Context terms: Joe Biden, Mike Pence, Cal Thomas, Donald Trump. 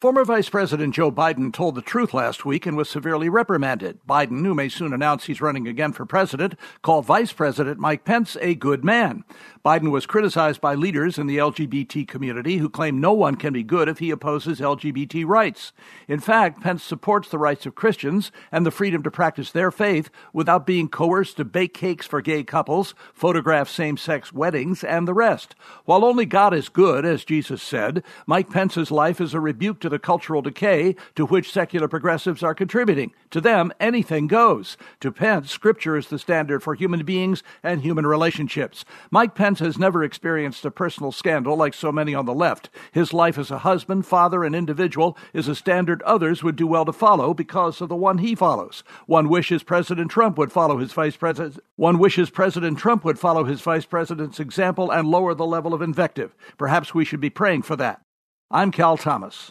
Former Vice President Joe Biden told the truth last week and was severely reprimanded. Biden, who may soon announce he's running again for president, called Vice President Mike Pence a good man. Biden was criticized by leaders in the LGBT community who claim no one can be good if he opposes LGBT rights. In fact, Pence supports the rights of Christians and the freedom to practice their faith without being coerced to bake cakes for gay couples, photograph same-sex weddings, and the rest. While only God is good, as Jesus said, Mike Pence's life is a rebuke to the cultural decay to which secular progressives are contributing. To them, anything goes. To Pence, Scripture is the standard for human beings and human relationships. Mike Pence has never experienced a personal scandal like so many on the left. His life as a husband, father, and individual is a standard others would do well to follow because of the one he follows. One wishes President Trump would follow his vice president's example and lower the level of invective. Perhaps we should be praying for that. I'm Cal Thomas.